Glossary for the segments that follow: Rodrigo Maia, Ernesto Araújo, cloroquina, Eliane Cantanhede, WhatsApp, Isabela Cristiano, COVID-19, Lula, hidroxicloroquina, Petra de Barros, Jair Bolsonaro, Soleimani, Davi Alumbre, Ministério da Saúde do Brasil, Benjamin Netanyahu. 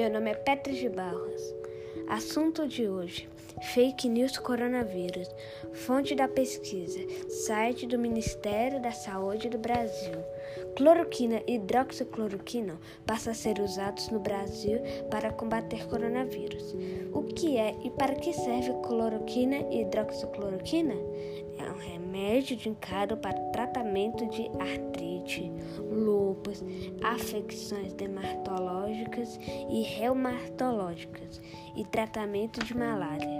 Meu nome é Petra de Barros. Assunto de hoje: Fake News Coronavírus. Fonte da pesquisa: site do Ministério da Saúde do Brasil. Cloroquina e hidroxicloroquina passam a ser usados no Brasil para combater coronavírus. O que é e para que serve cloroquina e hidroxicloroquina? É um remédio indicado para tratamento de artrite, lúpus, afecções dermatológicas e reumatológicas e tratamento de malária.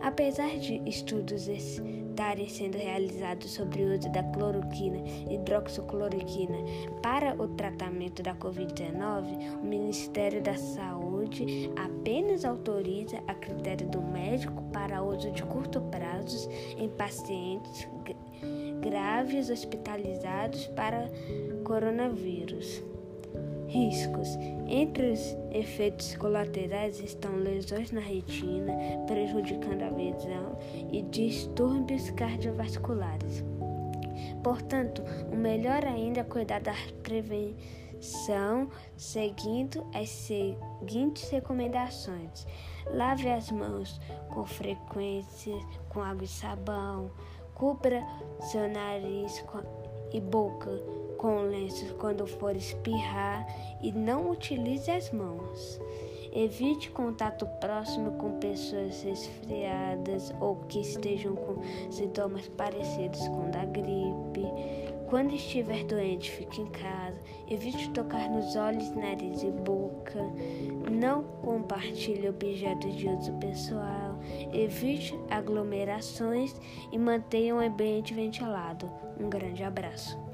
Apesar de estudos estarem sendo realizados sobre o uso da cloroquina e hidroxicloroquina para o tratamento da COVID-19, o Ministério da Saúde apenas autoriza a critério do médico para uso de curto prazo em pacientes graves hospitalizados para coronavírus. Riscos. Entre os efeitos colaterais estão lesões na retina, prejudicando a visão e distúrbios cardiovasculares. Portanto, o melhor ainda é cuidar da prevenção seguindo as seguintes recomendações. Lave as mãos com frequência com água e sabão. Cubra seu nariz e boca com lenços quando for espirrar e não utilize as mãos. Evite contato próximo com pessoas resfriadas ou que estejam com sintomas parecidos com o da gripe. Quando estiver doente, fique em casa. Evite tocar nos olhos, nariz e boca. Não compartilhe objetos de uso pessoal. Evite aglomerações e mantenha o ambiente ventilado. Um grande abraço.